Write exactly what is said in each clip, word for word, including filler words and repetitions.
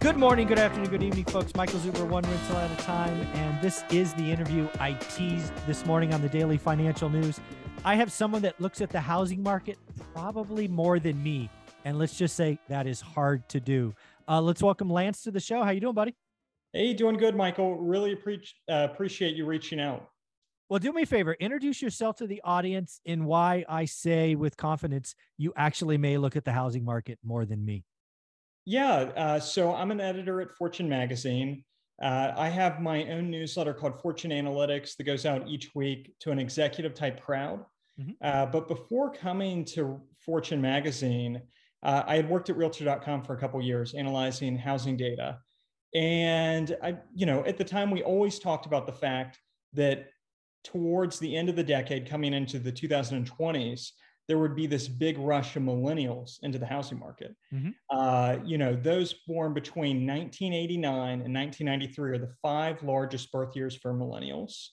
Good morning, good afternoon, good evening, folks. Michael Zuber, One Rental at a Time, and this is the interview I teased this morning on the Daily Financial News. I have someone that looks at the housing market probably more than me, and let's just say that is hard to do. Uh, let's welcome Lance to the show. How you doing, buddy? Hey, doing good, Michael. Really pre- uh, appreciate you reaching out. Well, do me a favor. Introduce yourself to the audience and why I say with confidence you actually may look at the housing market more than me. Yeah, uh, so I'm an editor at Fortune magazine. Uh, I have my own newsletter called Fortune Analytics that goes out each week to an executive type crowd. Mm-hmm. Uh, but before coming to Fortune magazine, uh, I had worked at Realtor dot com for a couple of years analyzing housing data. And I, you know, at the time, we always talked about the fact that towards the end of the decade, coming into the two thousand twenties, there would be this big rush of millennials into the housing market. Mm-hmm. Uh, you know, those born between nineteen eighty-nine and nineteen ninety-three are the five largest birth years for millennials.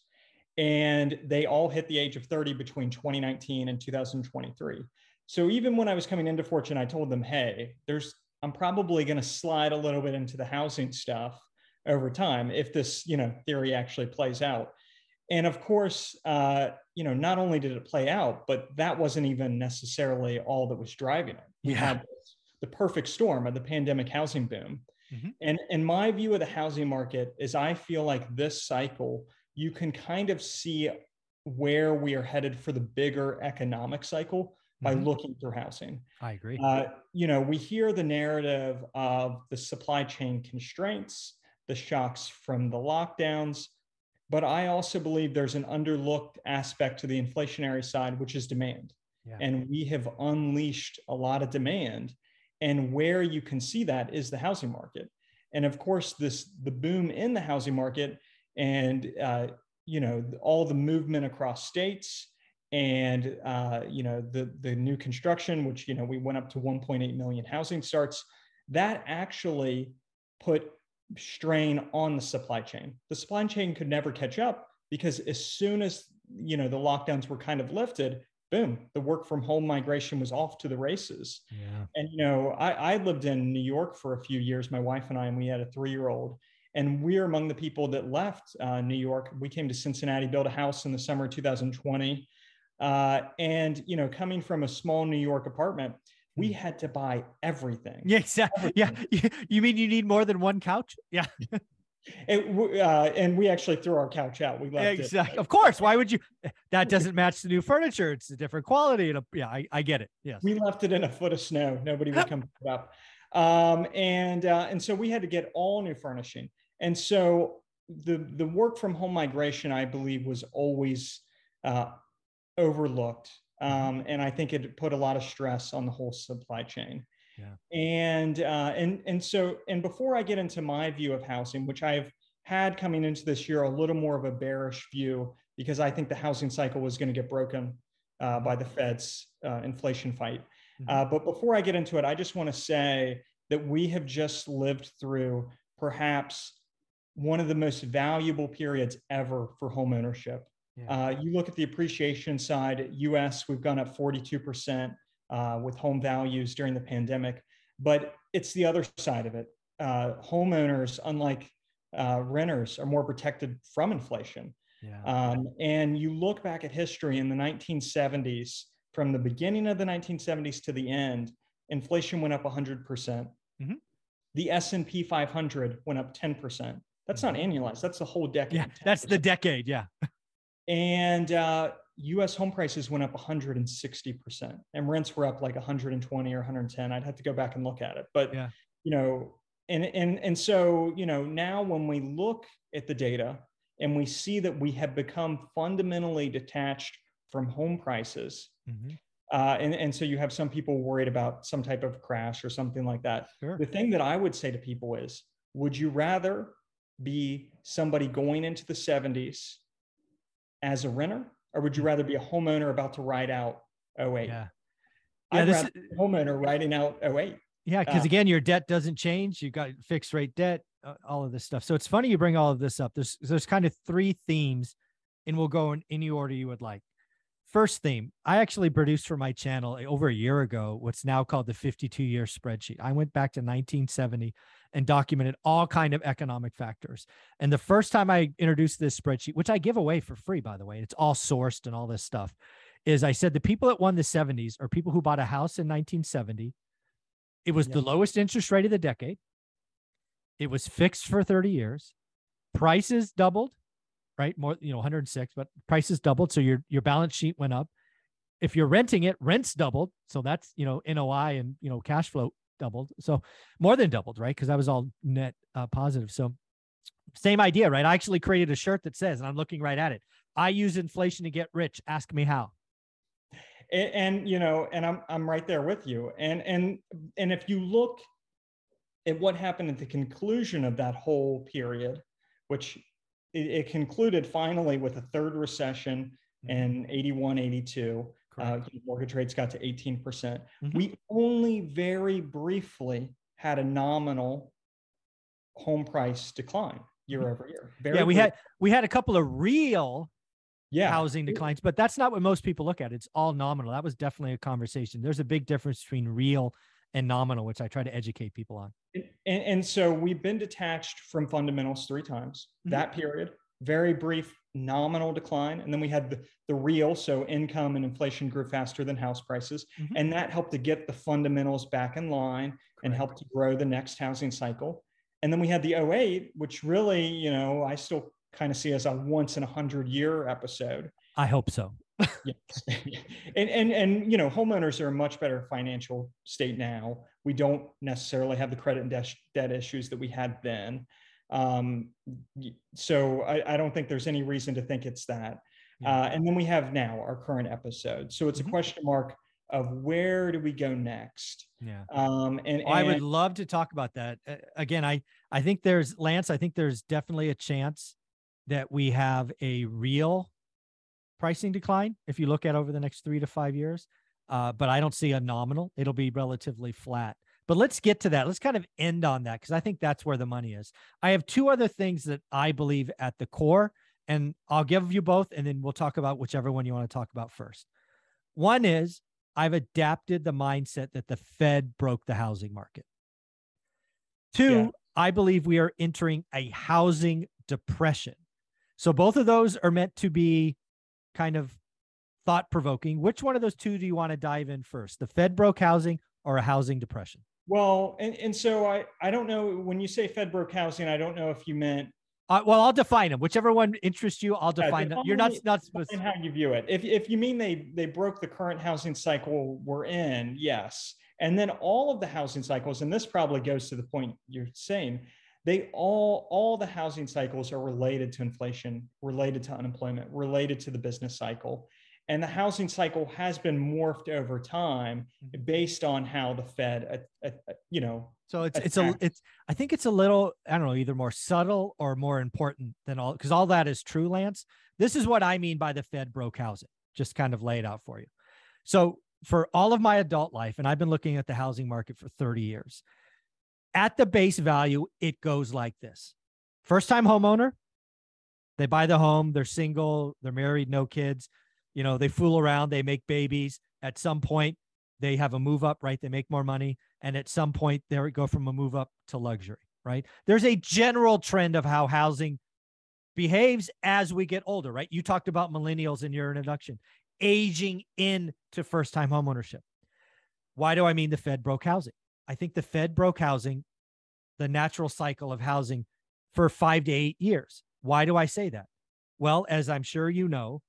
And they all hit the age of thirty between twenty nineteen and two thousand twenty-three. So even when I was coming into Fortune, I told them, hey, there's, I'm probably going to slide a little bit into the housing stuff over time if this, you know, theory actually plays out. And of course, uh, you know, not only did it play out, but that wasn't even necessarily all that was driving it. We yeah. had the perfect storm of the pandemic housing boom. Mm-hmm. And, and my view of the housing market is I feel like this cycle, you can kind of see where we are headed for the bigger economic cycle by mm-hmm. looking through housing. I agree. Uh, you know, we hear the narrative of the supply chain constraints, the shocks from the lockdowns, but I also believe there's an underlooked aspect to the inflationary side, which is demand. Yeah. And we have unleashed a lot of demand. And where you can see that is the housing market. And of course, this the boom in the housing market and uh, you know all the movement across states and uh, you know the, the new construction, which you know we went up to one point eight million housing starts, that actually put strain on the supply chain. The supply chain could never catch up because as soon as, you know, the lockdowns were kind of lifted, boom, the work from home migration was off to the races. Yeah. And, you know, I, I lived in New York for a few years, my wife and I, and we had a three-year-old. And we're among the people that left uh, New York. We came to Cincinnati, built a house in the summer of two thousand twenty. Uh, and, you know, coming from a small New York apartment, we had to buy everything. Yeah, exactly. Everything. Yeah. You mean you need more than one couch? Yeah. It, uh, and we actually threw our couch out. We left exactly. it. Of course. Why would you? That doesn't match the new furniture. It's a different quality. And yeah, I, I get it. Yes. We left it in a foot of snow. Nobody would come pick it up. Um, and, uh, and so we had to get all new furnishing. And so the, the work from home migration, I believe, was always uh, overlooked. Um, and I think it put a lot of stress on the whole supply chain. Yeah. And uh, and and so and before I get into my view of housing, which I've had coming into this year a little more of a bearish view because I think the housing cycle was going to get broken uh, by the Fed's uh, inflation fight. Mm-hmm. Uh, but before I get into it, I just want to say that we have just lived through perhaps one of the most valuable periods ever for homeownership. Yeah. Uh, you look at the appreciation side, U S, we've gone up forty-two percent uh, with home values during the pandemic, but it's the other side of it. Uh, homeowners, unlike uh, renters, are more protected from inflation. Yeah. Um, and you look back at history in the nineteen seventies, from the beginning of the nineteen seventies to the end, inflation went up one hundred percent. Mm-hmm. The S and P five hundred went up ten percent. That's mm-hmm. not annualized. That's the whole decade. Yeah, that's the decade, yeah. And uh, U S home prices went up one hundred sixty percent, and rents were up like one hundred twenty or one hundred ten. I'd have to go back and look at it, but yeah. you know, and and and so you know, now when we look at the data and we see that we have become fundamentally detached from home prices, mm-hmm. Uh, and, and so you have some people worried about some type of crash or something like that. Sure. The thing that I would say to people is, would you rather be somebody going into the seventies as a renter, or would you rather be a homeowner about to ride out oh eight? Yeah. Yeah, I'd rather be a homeowner riding out oh eight. Yeah, because uh, again, your debt doesn't change. You've got fixed rate debt, uh, all of this stuff. So it's funny you bring all of this up. There's, there's kind of three themes, and we'll go in any order you would like. First theme, I actually produced for my channel over a year ago what's now called the fifty-two year spreadsheet. I went back to nineteen seventy and documented all kind of economic factors. And the first time I introduced this spreadsheet, which I give away for free, by the way, it's all sourced and all this stuff, is I said the people that won the seventies are people who bought a house in nineteen seventy. It was yeah. the lowest interest rate of the decade. It was fixed for thirty years. Prices doubled. Right? More, you know, one hundred six, but prices doubled. So your, your balance sheet went up. If you're renting it, rents doubled. So that's, you know, N O I and, you know, cash flow doubled. So more than doubled, right? Because that was all net uh, positive. So same idea, right? I actually created a shirt that says, and I'm looking right at it, I use inflation to get rich. Ask me how. And, and you know, and I'm, I'm right there with you. And, and, and if you look at what happened at the conclusion of that whole period, which it concluded finally with a third recession in eighty-one, eighty-two. Uh, mortgage rates got to eighteen percent. Mm-hmm. We only very briefly had a nominal home price decline year over year. Very yeah, we briefly. had we had a couple of real yeah. housing declines, but that's not what most people look at. It's all nominal. That was definitely a conversation. There's a big difference between real and nominal, which I try to educate people on. And, and so we've been detached from fundamentals three times. Mm-hmm. That period, very brief nominal decline. And then we had the, the real, so income and inflation grew faster than house prices. Mm-hmm. And that helped to get the fundamentals back in line. Correct. And helped to grow the next housing cycle. And then we had the oh eight, which really, you know, I still kind of see as a once in a hundred year episode. I hope so. Yes. And, and, and, you know, homeowners are in much better financial state now. We don't necessarily have the credit and debt, debt issues that we had then. Um, so I, I don't think there's any reason to think it's that. Uh, and then we have now our current episode. So it's a question mark of where do we go next? Yeah. Um, and, and I would love to talk about that. Uh, again, I, I think there's, Lance, I think there's definitely a chance that we have a real pricing decline if you look at over the next three to five years. Uh, but I don't see a nominal. It'll be relatively flat. But let's get to that. Let's kind of end on that because I think that's where the money is. I have two other things that I believe at the core, and I'll give you both, and then we'll talk about whichever one you want to talk about first. One is I've adapted the mindset that the Fed broke the housing market. Two, yeah. I believe we are entering a housing depression. So both of those are meant to be kind of thought-provoking. Which one of those two do you want to dive in first? The Fed broke housing or a housing depression? Well, and, and so I, I don't know, when you say Fed broke housing, I don't know if you meant... Uh, well, I'll define them. Whichever one interests you, I'll define yeah, them. You're not, not specific. How you view it. If, if you mean they, they broke the current housing cycle we're in, yes. And then all of the housing cycles, and this probably goes to the point you're saying, They all, all the housing cycles are related to inflation, related to unemployment, related to the business cycle. And the housing cycle has been morphed over time based on how the Fed, uh, uh, you know. So it's, it's a, it's, I think it's a little, I don't know, either more subtle or more important than all, because all that is true, Lance. This is what I mean by the Fed broke housing, just kind of lay it out for you. So for all of my adult life, and I've been looking at the housing market for thirty years. At the base value, it goes like this. First-time homeowner, they buy the home, they're single, they're married, no kids. You know, they fool around, they make babies. At some point, they have a move up, right? They make more money. And at some point, they go from a move up to luxury, right? There's a general trend of how housing behaves as we get older, right? You talked about millennials in your introduction, aging into first-time homeownership. Why do I mean the Fed broke housing? I think the Fed broke housing, the natural cycle of housing, for five to eight years. Why do I say that? Well, as I'm sure you know,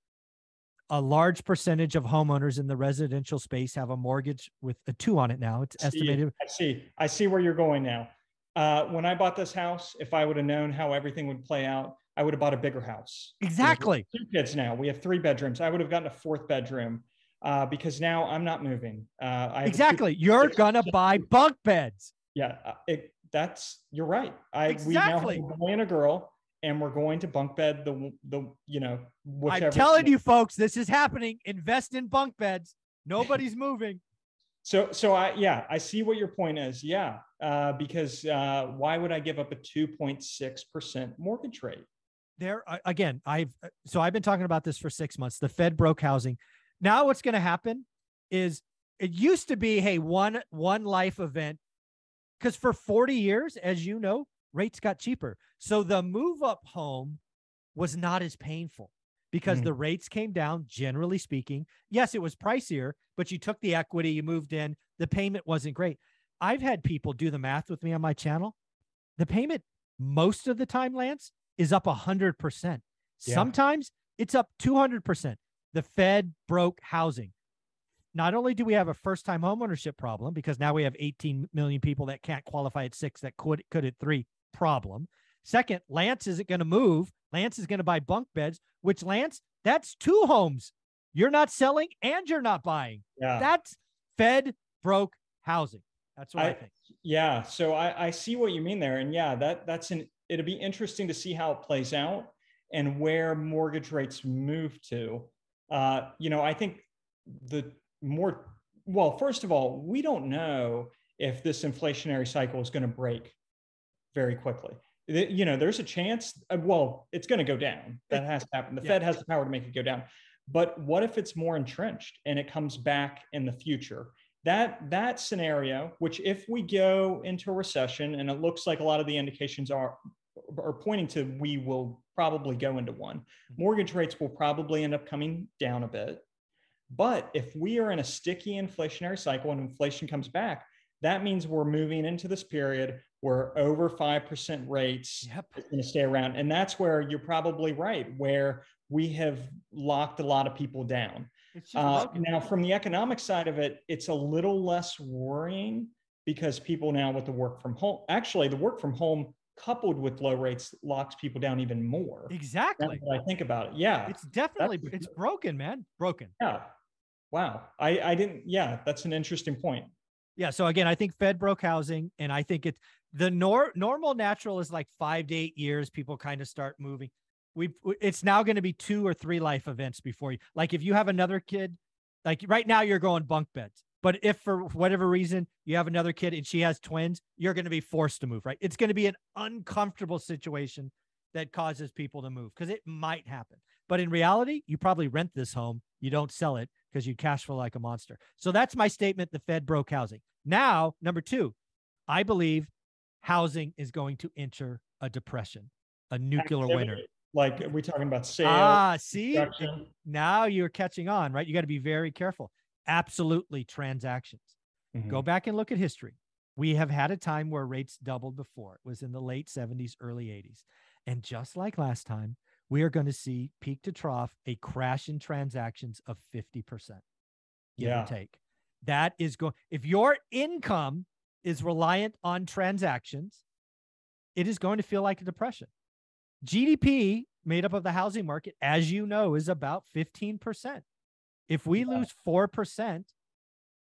a large percentage of homeowners in the residential space have a mortgage with a two on it now. It's estimated. I see. I see where you're going now. Uh, when I bought this house, if I would have known how everything would play out, I would have bought a bigger house. Exactly. We have two kids now. We have three bedrooms. I would have gotten a fourth bedroom. uh, because now I'm not moving. Uh, I exactly. You're going to buy bunk beds. Yeah, it, that's, you're right. I, exactly. We now have a boy and a girl, and we're going to bunk bed the, the you know, whichever. I'm telling you, folks, this is happening. Invest in bunk beds. Nobody's moving. So, so I, yeah, I see what your point is. Yeah. Uh, because uh, why would I give up a two point six percent mortgage rate? There, again, I've, so I've been talking about this for six months. The Fed broke housing. Now what's going to happen is it used to be, hey, one, one life event. Because for forty years, as you know, rates got cheaper. So the move up home was not as painful. Because mm-hmm. the rates came down, generally speaking. Yes, it was pricier, but you took the equity, you moved in, the payment wasn't great. I've had people do the math with me on my channel. The payment, most of the time, Lance, is up one hundred percent. Yeah. Sometimes it's up two hundred percent. The Fed broke housing. Not only do we have a first-time homeownership problem, because now we have eighteen million people that can't qualify at six, that could, could at three problem. Second, Lance isn't going to move. Lance is going to buy bunk beds, which, Lance, that's two homes. You're not selling and you're not buying. Yeah. That's Fed broke housing. That's what I, I think. Yeah. So I, I see what you mean there. And yeah, that that's an, it'll be interesting to see how it plays out and where mortgage rates move to. Uh, you know, I think the more, well, first of all, we don't know if this inflationary cycle is going to break very quickly. You know, there's a chance, well, it's going to go down. That has to happen. The yeah. Fed has the power to make it go down. But what if it's more entrenched and it comes back in the future? That that scenario, which if we go into a recession, and it looks like a lot of the indications are, are pointing to we will probably go into one, mortgage rates will probably end up coming down a bit. But if we are in a sticky inflationary cycle and inflation comes back, that means we're moving into this period where over five percent rates yep. is going to stay around. And that's where you're probably right, where we have locked a lot of people down. Uh, now, from the economic side of it, it's a little less worrying because people now with the work from home, actually the work from home coupled with low rates locks people down even more. Exactly. That's what I think about it. Yeah. It's definitely, that's, it's broken, man. Broken. Yeah. Wow. I, I didn't, yeah, that's an interesting point. Yeah. So again, I think Fed broke housing, and I think it's the nor normal natural is like five to eight years. People kind of start moving. We it's now going to be two or three life events before you, like if you have another kid, like right now you're going bunk beds, but if for whatever reason you have another kid and she has twins, you're going to be forced to move, right? It's going to be an uncomfortable situation that causes people to move because it might happen. But in reality, you probably rent this home. You don't sell it because you cash flow like a monster. So that's my statement. The Fed broke housing. Now, number two, I believe housing is going to enter a depression, a nuclear activity. Winter. Like, are we talking about sales? Ah, see, now you're catching on, right? You got to be very careful. Absolutely, transactions. Mm-hmm. Go back and look at history. We have had a time where rates doubled before. It was in the late seventies, early eighties. And just like last time, we are going to see peak to trough, a crash in transactions of fifty percent. Give yeah. or take. That is going, if your income is reliant on transactions, it is going to feel like a depression. G D P made up of the housing market, as you know, is about fifteen percent. If we yeah. lose four percent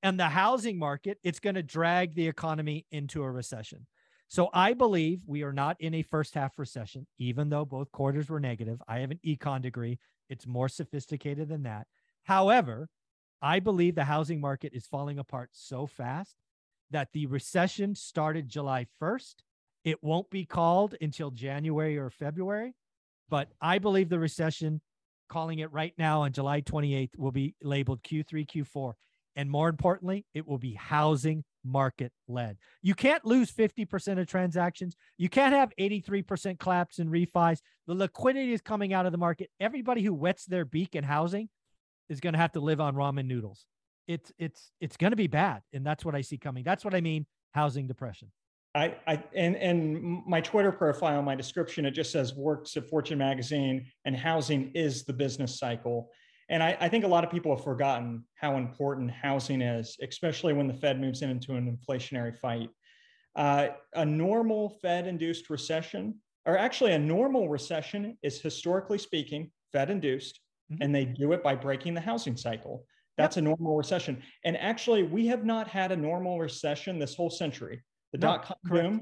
and the housing market, it's going to drag the economy into a recession. So I believe we are not in a first half recession, even though both quarters were negative. I have an econ degree. It's more sophisticated than that. However, I believe the housing market is falling apart so fast that the recession started July first. It won't be called until January or February, but I believe the recession, calling it right now on July twenty-eighth, will be labeled Q three, Q four. And more importantly, it will be housing market led. You can't lose fifty percent of transactions. You can't have eighty-three percent collapse in refis. The liquidity is coming out of the market. Everybody who wets their beak in housing is going to have to live on ramen noodles. It's, it's, it's going to be bad. And that's what I see coming. That's what I mean. Housing depression. I, I, and, and my Twitter profile, my description, it just says works at Fortune magazine, and housing is the business cycle. And I, I think a lot of people have forgotten how important housing is, especially when the Fed moves in into an inflationary fight. Uh, a normal Fed-induced recession, or actually a normal recession is historically speaking, Fed-induced, mm-hmm. and they do it by breaking the housing cycle. That's yep. a normal recession. And actually, we have not had a normal recession this whole century. The no, dot-com boom.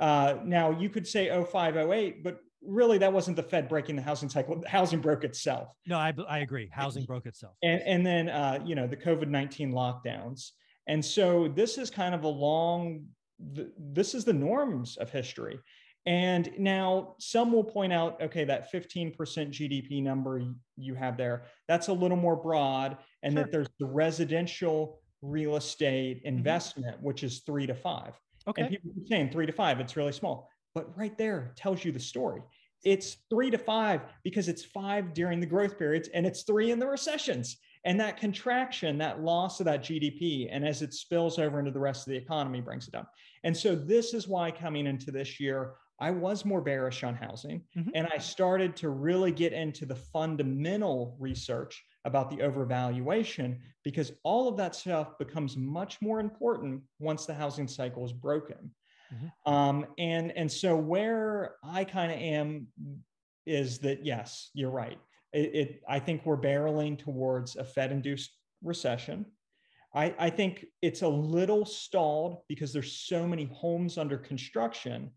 Uh, now, you could say oh five, oh eight, but really that wasn't the Fed breaking the housing cycle. Housing broke itself. No, I, I agree. Housing broke itself. And, and then, uh, you know, the COVID nineteen lockdowns. And so this is kind of a long, th- this is the norms of history. And now some will point out, okay, that fifteen percent G D P number you have there, that's a little more broad. And sure. that there's the residential real estate investment, mm-hmm. which is three to five. Okay. And people keep saying three to five, it's really small. But right there tells you the story. It's three to five because it's five during the growth periods and it's three in the recessions. And that contraction, that loss of that G D P, and as it spills over into the rest of the economy, brings it down. And so this is why coming into this year, I was more bearish on housing, mm-hmm. and I started to really get into the fundamental research about the overvaluation, because all of that stuff becomes much more important once the housing cycle is broken. Mm-hmm. Um, and, and so where I kind of am is that, yes, you're right. It, it, I think we're barreling towards a Fed-induced recession. I, I think it's a little stalled because there's so many homes under construction.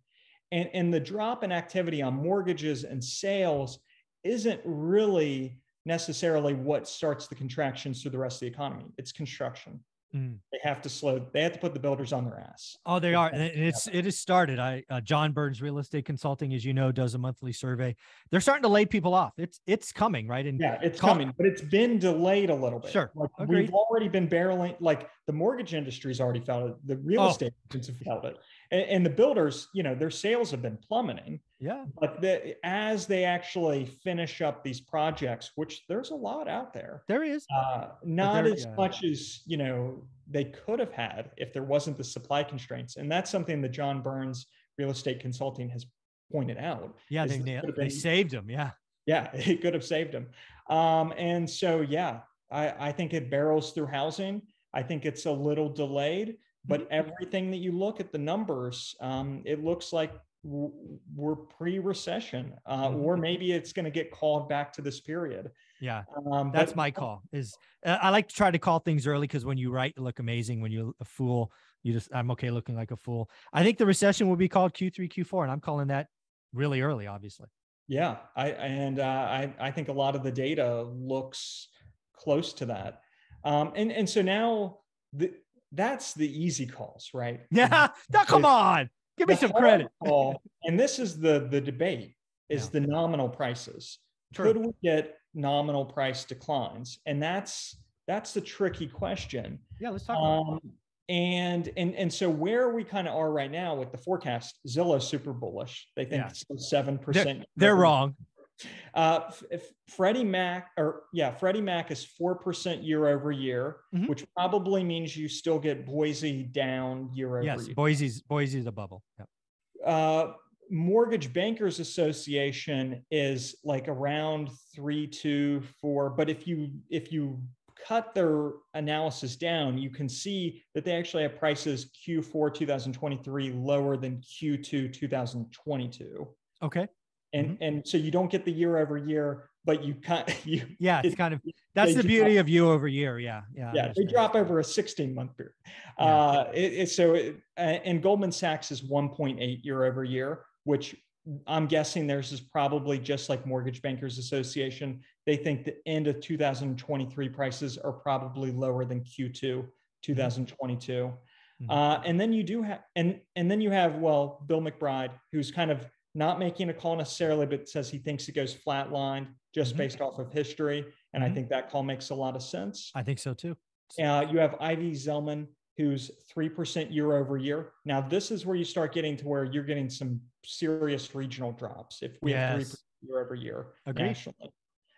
And, and the drop in activity on mortgages and sales isn't really necessarily what starts the contractions through the rest of the economy. It's construction. Mm. They have to slow. They have to put the builders on their ass. Oh, they are. And it's it has started. I uh, John Burns Real Estate Consulting, as you know, does a monthly survey. They're starting to lay people off. It's it's coming, right? And yeah, it's com- coming, but it's been delayed a little bit. Sure, like, we've already been barreling. Like the mortgage industry's already felt it. The real oh. estate agents have felt it, and, and the builders, you know, their sales have been plummeting. Yeah, but the, as they actually finish up these projects, which there's a lot out there. There is uh, not there, as yeah. much as you know. They could have had if there wasn't the supply constraints. And that's something that John Burns Real Estate Consulting has pointed out. Yeah, they, they, been, they saved them. Yeah. Yeah, it could have saved them. Um, and so, yeah, I, I think it barrels through housing. I think it's a little delayed, but everything that you look at the numbers, um, it looks like w- we're pre-recession, uh, mm-hmm. or maybe it's going to get called back to this period. Yeah, um, that's but, my call. Is uh, I like to try to call things early because when you write, you look amazing. When you're a fool, you just I'm okay looking like a fool. I think the recession will be called Q three, Q four, and I'm calling that really early, obviously. Yeah, I and uh, I I think a lot of the data looks close to that, um, and and so now the, that's the easy calls, right? Yeah, now, come on, give me some credit. Call, and this is the the debate is yeah. the nominal prices. True. Could we get nominal price declines? And that's that's the tricky question. Yeah, let's talk about um, that. And, and, and so where we kind of are right now with the forecast, Zillow's super bullish. They think yeah. it's seven percent. They're, they're wrong. Uh, if Freddie Mac, or yeah, Freddie Mac is four percent year over year, mm-hmm. which probably means you still get Boise down year yes, over year. Yes, Boise's, Boise's a bubble. Yep. Uh, Mortgage Bankers Association is like around three, two, four. But if you if you cut their analysis down, you can see that they actually have prices Q four twenty twenty-three lower than Q two twenty twenty-two. Okay, and mm-hmm. and so you don't get the year over year, but you kind you yeah it's it, kind of that's the beauty drop, of year over year. Yeah, yeah, yeah. They drop over a sixteen month period. Yeah. Uh, it, it, so it, and Goldman Sachs is one point eight year over year, which I'm guessing theirs is probably just like Mortgage Bankers Association. They think the end of two thousand twenty-three prices are probably lower than Q two twenty twenty-two. Mm-hmm. Uh, and then you do have, and, and then you have, well, Bill McBride, who's kind of not making a call necessarily, but says he thinks it goes flatlined just mm-hmm. based off of history. And mm-hmm. I think that call makes a lot of sense. I think so too. Uh, you have Ivy Zellman, who's three percent year over year. Now, this is where you start getting to where you're getting some serious regional drops if we yes. have three percent year over year okay. nationally.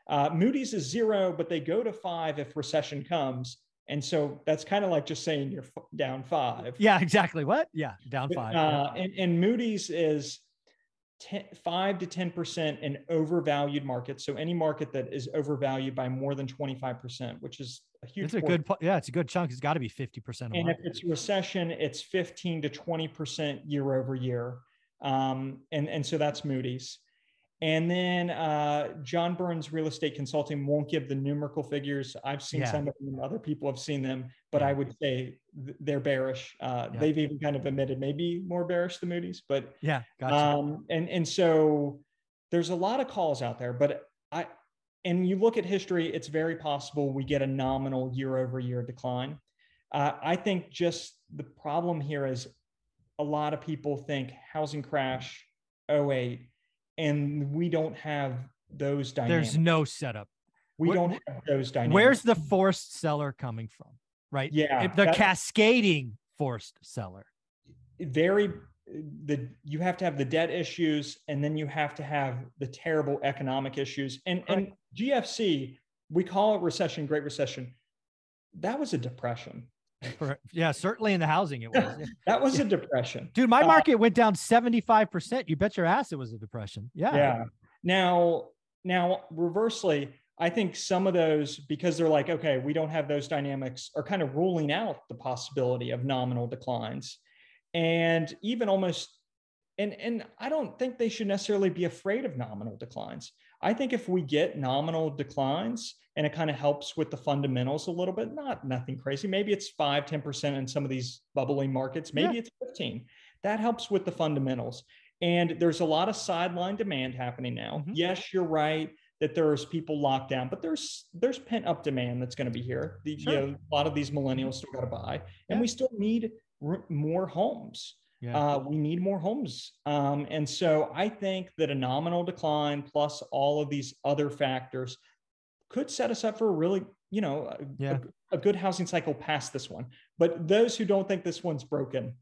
Uh, Moody's is zero, but they go to five if recession comes. And so that's kind of like just saying you're f- down five. Yeah, exactly. What? Yeah, down five. Uh, yeah. And, and Moody's is ten, five to ten percent in overvalued markets. So any market that is overvalued by more than twenty-five percent, which is a huge, it's a good, yeah, it's a good chunk. It's got to be fifty percent. And if it's recession, it's fifteen to twenty percent year over year. Um, and, and so that's Moody's. And then uh, John Burns Real Estate Consulting won't give the numerical figures. I've seen yeah. some of them, other people have seen them, but yeah. I would say th- they're bearish. Uh, yeah. They've even kind of admitted maybe more bearish than Moody's, but yeah, gotcha. um, and, and so there's a lot of calls out there, but I, and you look at history, it's very possible we get a nominal year over year decline. Uh, I think just the problem here is a lot of people think housing crash, oh eight, and we don't have those dynamics. There's no setup. We Where, don't have those dynamics. Where's the forced seller coming from, right? Yeah. The cascading forced seller. Very, the you have to have the debt issues, and then you have to have the terrible economic issues. And, right. and G F C, we call it recession, Great Recession. That was a depression. For, yeah, certainly in the housing it was. That was a depression. Dude, my market uh, went down seventy-five percent. You bet your ass it was a depression. Yeah. Yeah. Now, now reversely, I think some of those, because they're like, okay, we don't have those dynamics, are kind of ruling out the possibility of nominal declines. And even almost, and, and I don't think they should necessarily be afraid of nominal declines. I think if we get nominal declines, and it kind of helps with the fundamentals a little bit, not nothing crazy. Maybe it's five, ten percent in some of these bubbling markets. Maybe yeah. it's fifteen. That helps with the fundamentals. And there's a lot of sideline demand happening now. Mm-hmm. Yes, you're right that there's people locked down, but there's there's pent up demand that's going to be here. The, sure. you know, a lot of these millennials still got to buy, and yeah. we still need r- more homes. Yeah. Uh, we need more homes. Um, and so I think that a nominal decline plus all of these other factors could set us up for a really, you know, a, yeah. a, a good housing cycle past this one. But those who don't think this one's broken,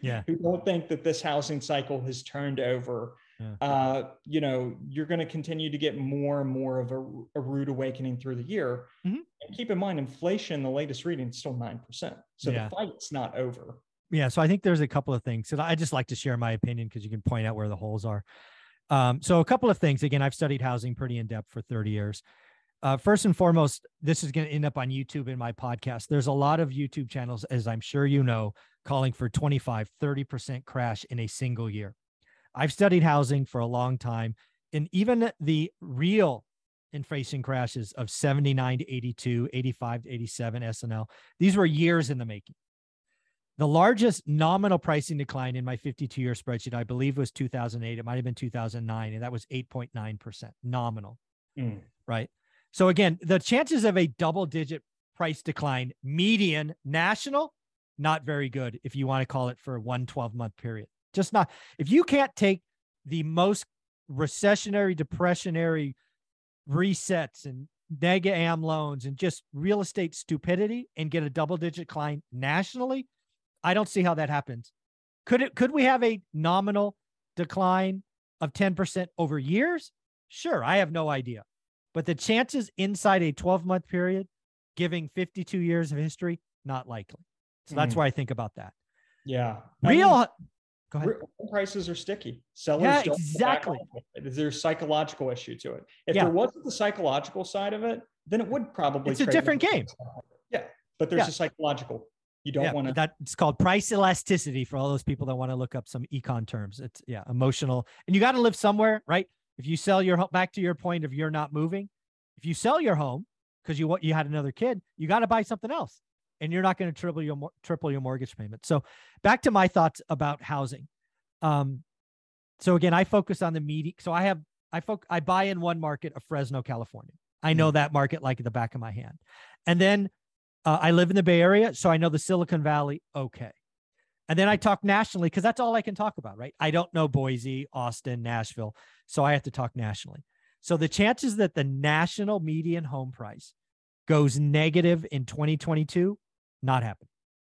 yeah. who don't think that this housing cycle has turned over, yeah. uh, you know, you're going to continue to get more and more of a, a rude awakening through the year. Mm-hmm. And keep in mind, inflation, the latest reading, is still nine percent. So yeah. the fight's not over. Yeah. So I think there's a couple of things that I just like to share my opinion, because you can point out where the holes are. Um, so a couple of things. Again, I've studied housing pretty in depth for thirty years. Uh, first and foremost, this is going to end up on YouTube in my podcast. There's a lot of YouTube channels, as I'm sure you know, calling for twenty-five, thirty percent crash in a single year. I've studied housing for a long time, and even the real inflation crashes of seventy-nine to eighty-two, eighty-five to eighty-seven S N L, these were years in the making. The largest nominal pricing decline in my fifty-two-year spreadsheet, I believe, was two thousand eight. It might have been two thousand nine, and that was eight point nine percent nominal, mm. right? So again, the chances of a double-digit price decline, median, national, not very good if you want to call it for one twelve-month period. Just not. If you can't take the most recessionary, depressionary resets and neg-am loans and just real estate stupidity and get a double-digit decline nationally, I don't see how that happens. Could it? Could we have a nominal decline of ten percent over years? Sure, I have no idea. But the chances inside a twelve-month period, giving fifty-two years of history, not likely. So that's mm. why I think about that. Yeah. Real I mean, go ahead. Real prices are sticky. Sellers yeah, don't exactly. There's a psychological issue to it. If yeah. there wasn't the psychological side of it, then it would probably. It's a different game. Yeah, but there's yeah. a psychological. You don't yeah, want to. That it's called price elasticity for all those people that want to look up some econ terms. It's yeah, emotional, and you got to live somewhere, right? If you sell your home, back to your point of you're not moving, if you sell your home because you you had another kid, you got to buy something else, and you're not going to triple your triple your mortgage payment. So back to my thoughts about housing. Um, so again, I focus on the media. So I have I foc- I buy in one market of Fresno, California. I know mm-hmm. that market like at the back of my hand, and then uh, I live in the Bay Area, so I know the Silicon Valley okay. And then I talk nationally because that's all I can talk about, right? I don't know Boise, Austin, Nashville, so I have to talk nationally. So the chances that the national median home price goes negative in twenty twenty-two, not happening.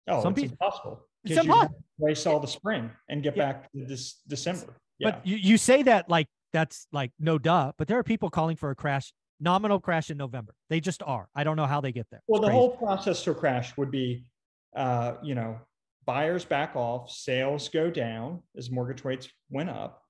Oh, Some it's people, impossible. It's impossible. You race all the spring and get yeah. back to this December. Yeah. But you, you say that like that's like no duh, but there are people calling for a crash, nominal crash in November. They just are. I don't know how they get there. Well, it's the crazy. Whole process to crash would be, uh, you know, buyers back off, sales go down as mortgage rates went up.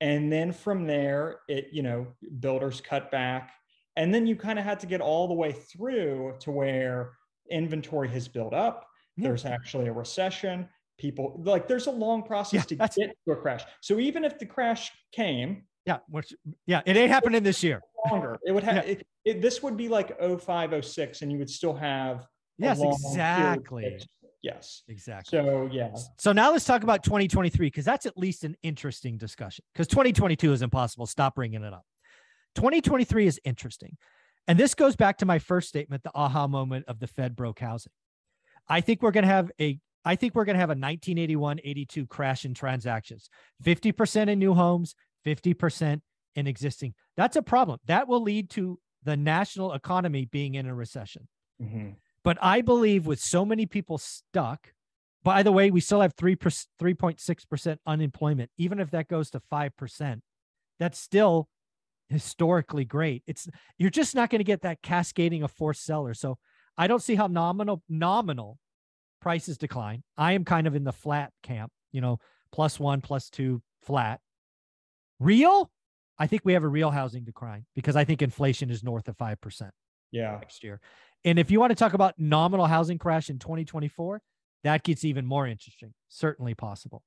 And then from there, it, you know, builders cut back. And then you kind of had to get all the way through to where inventory has built up. Yeah. There's actually a recession. People like there's a long process yeah, to get to a crash. So even if the crash came Yeah. Which, yeah. It ain't happening this year. Longer. It would have, yeah. it, it, this would be like oh five, oh six, and you would still have. Yes, exactly. Yes, exactly. So, yeah. So now let's talk about twenty twenty-three, because that's at least an interesting discussion, because twenty twenty-two is impossible. Stop bringing it up. twenty twenty-three is interesting. And this goes back to my first statement, the aha moment of the Fed broke housing. I think we're going to have a I think we're going to have a nineteen eighty-one eighty-two crash in transactions, fifty percent in new homes, fifty percent in existing. That's a problem. That will lead to the national economy being in a recession. Mm-hmm. But I believe with so many people stuck, by the way, we still have three point six percent unemployment. Even if that goes to five percent, that's still historically great. It's, you're just not going to get that cascading of forced sellers. So I don't see how nominal, nominal prices decline. I am kind of in the flat camp, you know, plus one, plus two, flat. Real, I think we have a real housing decline, because I think inflation is north of five percent yeah. next year. And if you want to talk about nominal housing crash in twenty twenty-four, that gets even more interesting. Certainly possible.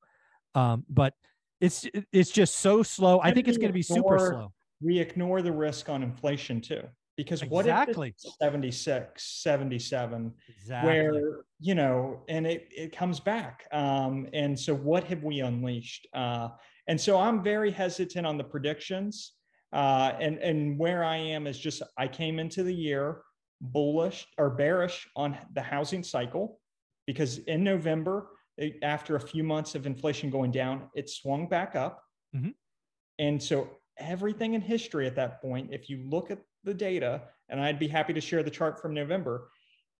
Um, but it's it's just so slow. I think it's going to be super slow. We ignore the risk on inflation too, because what exactly. if it's seventy-six, seventy-seven, exactly. where, you know, and it, it comes back. Um, and so what have we unleashed? Uh, and so I'm very hesitant on the predictions. Uh, and, and where I am is just, I came into the year bullish or bearish on the housing cycle, because in November, it, after a few months of inflation going down, it swung back up. Mm-hmm. And so everything in history at that point, if you look at the data, and I'd be happy to share the chart from November,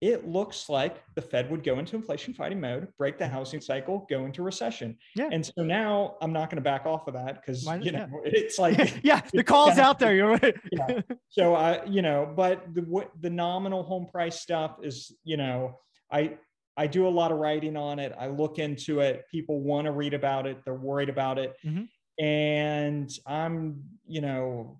it looks like the Fed would go into inflation fighting mode, break the housing cycle, go into recession. Yeah. And so now I'm not going to back off of that, because you know, yeah. it's like, yeah, the call's out there. You're right. yeah. So I, you know, but the, what, the nominal home price stuff is, you know, I, I do a lot of writing on it. I look into it. People want to read about it. They're worried about it. Mm-hmm. And I'm, you know,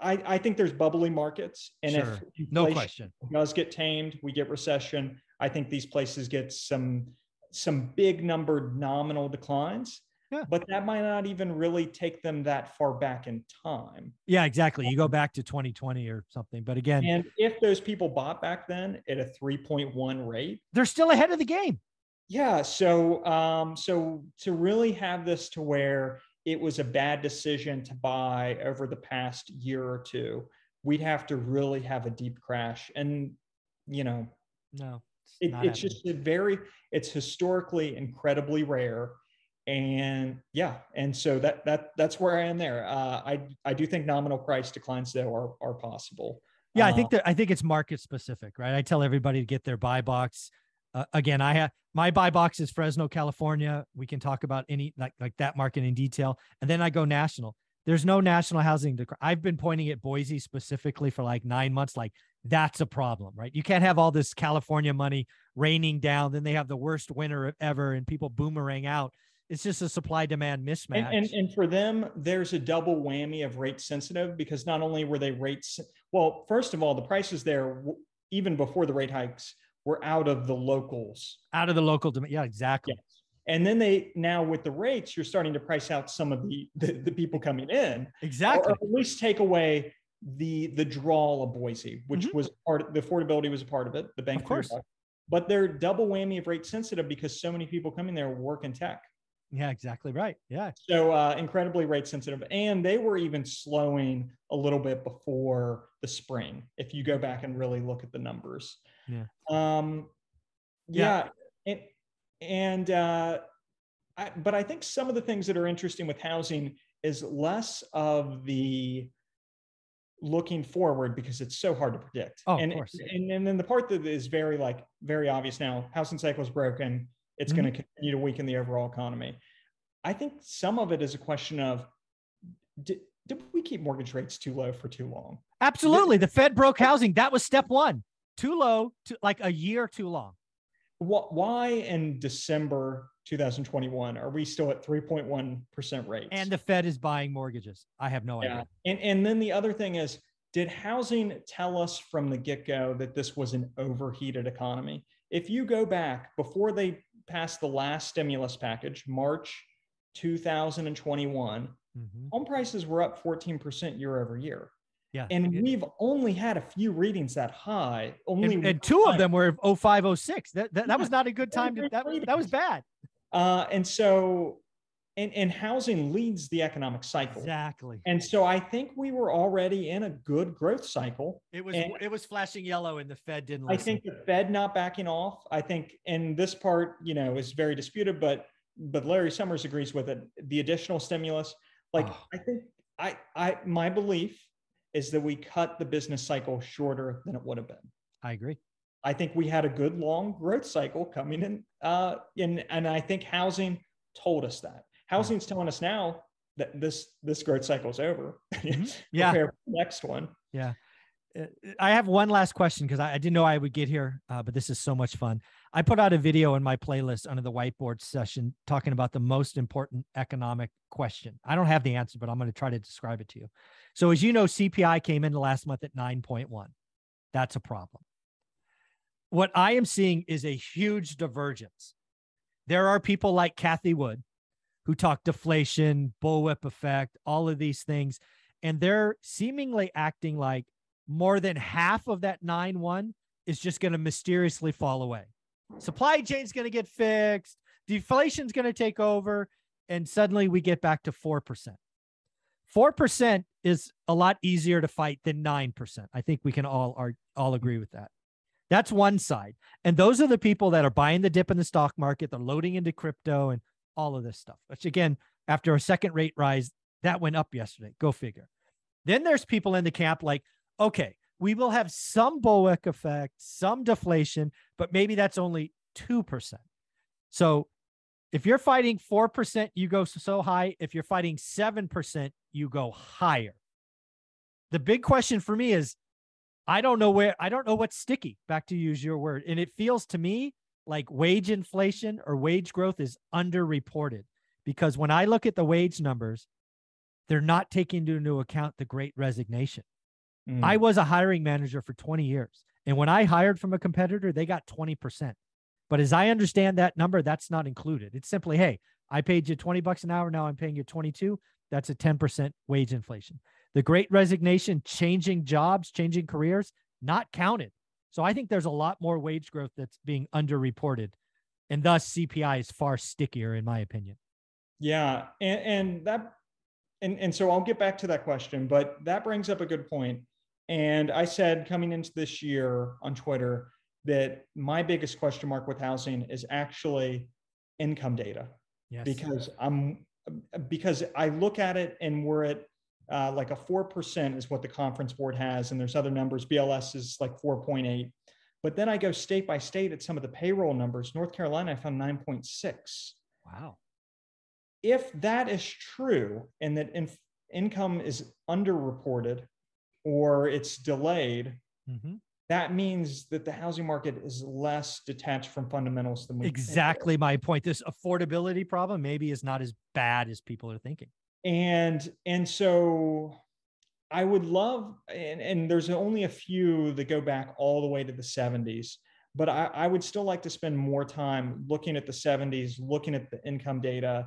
I, I think there's bubbly markets, and sure. if no question does get tamed, we get recession. I think these places get some some big numbered nominal declines, yeah. but that might not even really take them that far back in time. Yeah, exactly. You go back to twenty twenty or something. But again, and if those people bought back then at a three point one rate, they're still ahead of the game. Yeah. So um, so to really have this to where it was a bad decision to buy over the past year or two, we'd have to really have a deep crash. And, you know, no, it's, it, it's just a very, it's historically incredibly rare. And yeah. And so that, that, that's where I am there. Uh, I, I do think nominal price declines though are, are possible. Yeah. I think that, I think it's market specific, right? I tell everybody to get their buy box. Uh, again, I have my buy box is Fresno, California. We can talk about any like like that market in detail, and then I go national. There's no national housing. Dec- I've been pointing at Boise specifically for like nine months. Like that's a problem, right? You can't have all this California money raining down. Then they have the worst winter ever, and people boomerang out. It's just a supply-demand mismatch. And, and, and for them, there's a double whammy of rate sensitive, because not only were they rates well, first of all, the prices there even before the rate hikes. We're out of the locals. Out of the local demand. Yeah, exactly. Yes. And then they, now with the rates, you're starting to price out some of the, the, the people coming in. Exactly. Or, or at least take away the the drawl of Boise, which mm-hmm. was part of, the affordability was a part of it, the bank. Of course. Product. But they're double whammy of rate sensitive, because so many people coming there work in tech. Yeah, exactly right. Yeah. So uh, incredibly rate sensitive. And they were even slowing a little bit before the spring, if you go back and really look at the numbers. Yeah. Um, yeah. yeah. And, and uh, I, but I think some of the things that are interesting with housing is less of the looking forward, because it's so hard to predict. Oh, and, of course. And, and then the part that is very like, very obvious now, housing cycle is broken. It's mm-hmm. going to continue to weaken the overall economy. I think some of it is a question of, did, did we keep mortgage rates too low for too long? Absolutely. Did, the Fed broke housing. That was step one. Too low, to like a year too long. What, why in December two thousand twenty-one are we still at three point one percent rates? And the Fed is buying mortgages. I have no yeah. idea. And, and then the other thing is, did housing tell us from the get-go that this was an overheated economy? If you go back before they passed the last stimulus package, March two thousand twenty-one, Mm-hmm. Home prices were up fourteen percent year over year. Yeah. And it, we've only had a few readings that high. Only and, and two high. of them were oh five, oh six. That that, yeah. that was not a good time. To, that, that was bad. Uh, and so, and, and housing leads the economic cycle. Exactly. And so I think we were already in a good growth cycle. It was, and it was flashing yellow and the Fed didn't listen. I think the Fed not backing off. I think, and this part, you know, is very disputed, but, but Larry Summers agrees with it. The additional stimulus, like, oh. I think I, I, my belief is that we cut the business cycle shorter than it would have been. I agree. I think we had a good long growth cycle coming in. Uh, in and I think housing told us that. Housing's yeah. telling us now that this, this growth cycle is over. yeah. Prepare for the next one. Yeah. I have one last question because I, I didn't know I would get here, uh, but this is so much fun. I put out a video in my playlist under the whiteboard session talking about the most important economic question. I don't have the answer, but I'm going to try to describe it to you. So as you know, C P I came in last month at nine point one. That's a problem. What I am seeing is a huge divergence. There are people like Kathy Wood who talk deflation, bullwhip effect, all of these things, and they're seemingly acting like more than half of that nine point one is just going to mysteriously fall away. Supply chain's going to get fixed. Deflation's going to take over. And suddenly we get back to four percent. four percent is a lot easier to fight than nine percent. I think we can all, are, all agree with that. That's one side. And those are the people that are buying the dip in the stock market. They're loading into crypto and all of this stuff, which again, after a second rate rise, that went up yesterday. Go figure. Then there's people in the camp like, okay, we will have some bullwhip effect, some deflation, but maybe that's only two percent. So if you're fighting four percent, you go so high. If you're fighting seven percent, you go higher. The big question for me is, I don't know where, I don't know what's sticky, back to use your word. And it feels to me like wage inflation or wage growth is underreported because when I look at the wage numbers, they're not taking into account the Great Resignation. Mm. I was a hiring manager for twenty years. And when I hired from a competitor, they got twenty percent. But as I understand that number, that's not included. It's simply, hey, I paid you twenty bucks an hour. Now I'm paying you twenty-two. That's a ten percent wage inflation. The Great Resignation, changing jobs, changing careers, not counted. So I think there's a lot more wage growth that's being underreported. And thus C P I is far stickier in my opinion. Yeah. And, and that, and, and so I'll get back to that question, but that brings up a good point. And I said coming into this year on Twitter that my biggest question mark with housing is actually income data. Yes. Because I'm because I look at it and we're at uh, like a four percent is what the Conference Board has, and there's other numbers. B L S is like four point eight, but then I go state by state at some of the payroll numbers. North Carolina, I found nine point six. Wow. If that is true, and that inf- income is underreported, or it's delayed, mm-hmm. that means that the housing market is less detached from fundamentals than we exactly think. My point. This affordability problem maybe is not as bad as people are thinking. And, and so I would love, and, and there's only a few that go back all the way to the seventies, but I, I would still like to spend more time looking at the seventies, looking at the income data,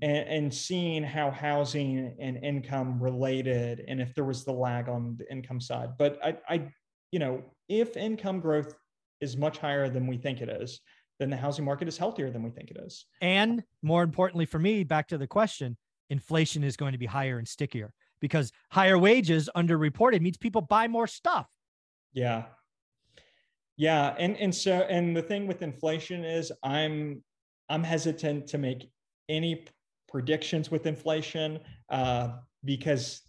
And, and seeing how housing and income related, and if there was the lag on the income side. But I, I, you know, if income growth is much higher than we think it is, then the housing market is healthier than we think it is. And more importantly for me, back to the question, inflation is going to be higher and stickier because higher wages underreported means people buy more stuff. Yeah. Yeah. And, and so, and the thing with inflation is I'm, I'm hesitant to make any predictions with inflation, uh, because,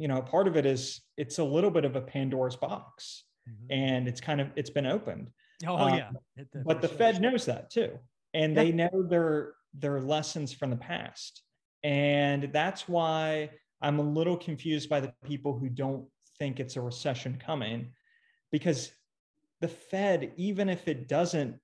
you know, part of it is it's a little bit of a Pandora's box, mm-hmm. and it's kind of, it's been opened. Oh um, yeah. It, the but the sure. Fed knows that too. And yeah. they know their, their lessons from the past. And that's why I'm a little confused by the people who don't think it's a recession coming, because the Fed, even if it doesn't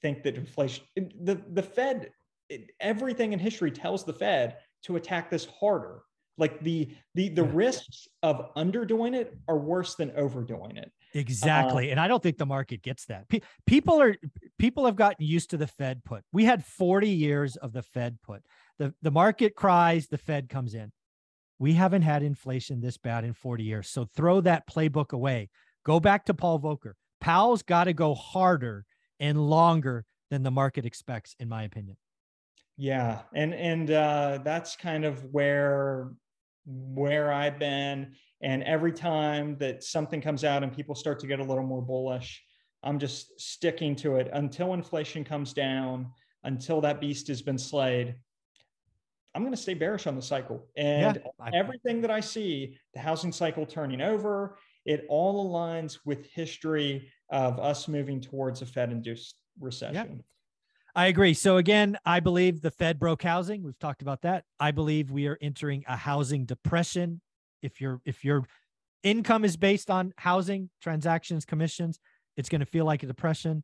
think that inflation, the, the Fed, It, everything in history tells the Fed to attack this harder. Like the the the yeah. risks of underdoing it are worse than overdoing it. Exactly, uh, and I don't think the market gets that. Pe- people are people have gotten used to the Fed put. We had forty years of the Fed put. The the market cries, the Fed comes in. we haven't had inflation this bad in forty years. So throw that playbook away. Go back to Paul Volcker. Powell's got to go harder and longer than the market expects, in my opinion. Yeah. And, and uh, that's kind of where, where I've been. And every time that something comes out and people start to get a little more bullish, I'm just sticking to it until inflation comes down, until that beast has been slayed. I'm going to stay bearish on the cycle. And yeah, everything that I see, the housing cycle turning over, it all aligns with history of us moving towards a Fed-induced recession. Yeah, I agree. So again, I believe the Fed broke housing. We've talked about that. I believe we are entering a housing depression. If your if your income is based on housing, transactions, commissions, it's going to feel like a depression.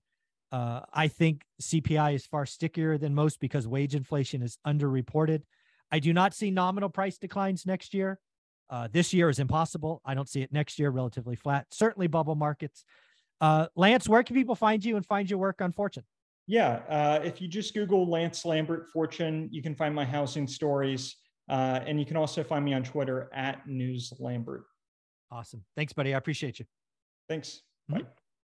Uh, I think C P I is far stickier than most because wage inflation is underreported. I do not see nominal price declines next year. Uh, this year is impossible. I don't see it next year, relatively flat, certainly bubble markets. Uh, Lance, where can people find you and find your work on Fortune? Yeah. Uh, if you just Google Lance Lambert Fortune, you can find my housing stories. Uh, and you can also find me on Twitter at News Lambert. Awesome. Thanks, buddy. I appreciate you. Thanks. Bye. Mm-hmm.